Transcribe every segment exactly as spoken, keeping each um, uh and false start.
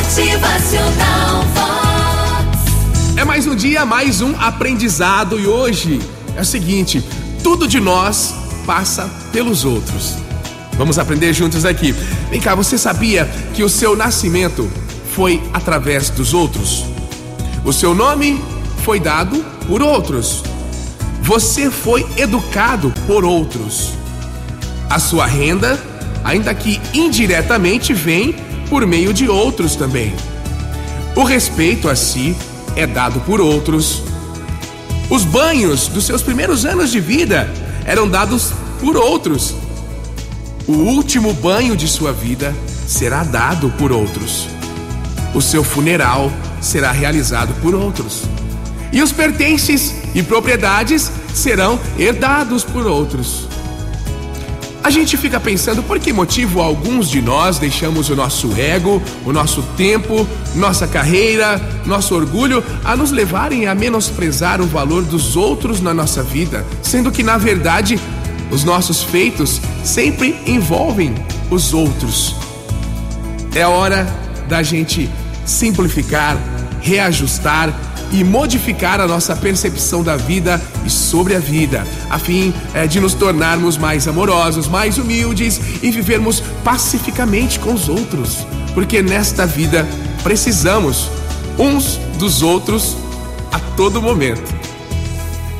Motivacional Vox. É mais um dia, mais um aprendizado, e hoje é o seguinte: tudo de nós passa pelos outros. Vamos aprender juntos aqui. Vem cá, você sabia que o seu nascimento foi através dos outros? O seu nome foi dado por outros. Você foi educado por outros. A sua renda, ainda que indiretamente, vem por meio de outros também. O respeito a si é dado por outros. Os banhos dos seus primeiros anos de vida eram dados por outros. O último banho de sua vida será dado por outros. O seu funeral será realizado por outros. E os pertences e propriedades serão herdados por outros. A gente fica pensando por que motivo alguns de nós deixamos o nosso ego, o nosso tempo, nossa carreira, nosso orgulho a nos levarem a menosprezar o valor dos outros na nossa vida, sendo que, na verdade, os nossos feitos sempre envolvem os outros. É hora da gente simplificar, reajustar e modificar a nossa percepção da vida e sobre a vida, a fim é, de nos tornarmos mais amorosos, mais humildes e vivermos pacificamente com os outros, porque nesta vida precisamos uns dos outros a todo momento.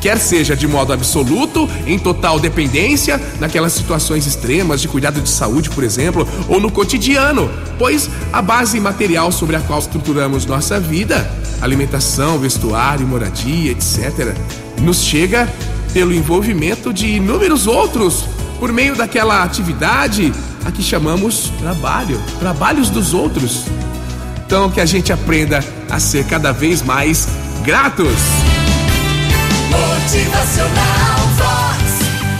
Quer seja de modo absoluto, em total dependência, naquelas situações extremas de cuidado de saúde, por exemplo, ou no cotidiano, pois a base material sobre a qual estruturamos nossa vida, alimentação, vestuário, moradia, etcétera, nos chega pelo envolvimento de inúmeros outros, por meio daquela atividade a que chamamos trabalho, trabalhos dos outros. Então, que a gente aprenda a ser cada vez mais gratos. Motivacional Vox,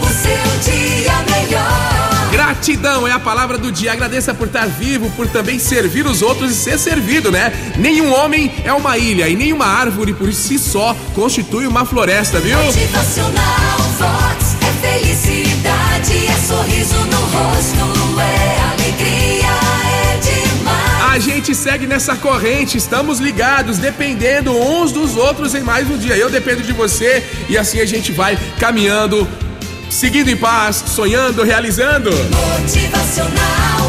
o seu dia melhor. Gratidão é a palavra do dia. Agradeça por estar vivo, por também servir os outros e ser servido, né? Nenhum homem é uma ilha e nenhuma árvore por si só constitui uma floresta, viu? Motivacional Vox é felicidade, é sorriso no rosto, é alegria, é demais. A gente segue nessa corrente, estamos ligados, dependendo uns dos outros em mais um dia. Eu dependo de você e assim a gente vai caminhando, seguindo em paz, sonhando, realizando. Motivacional.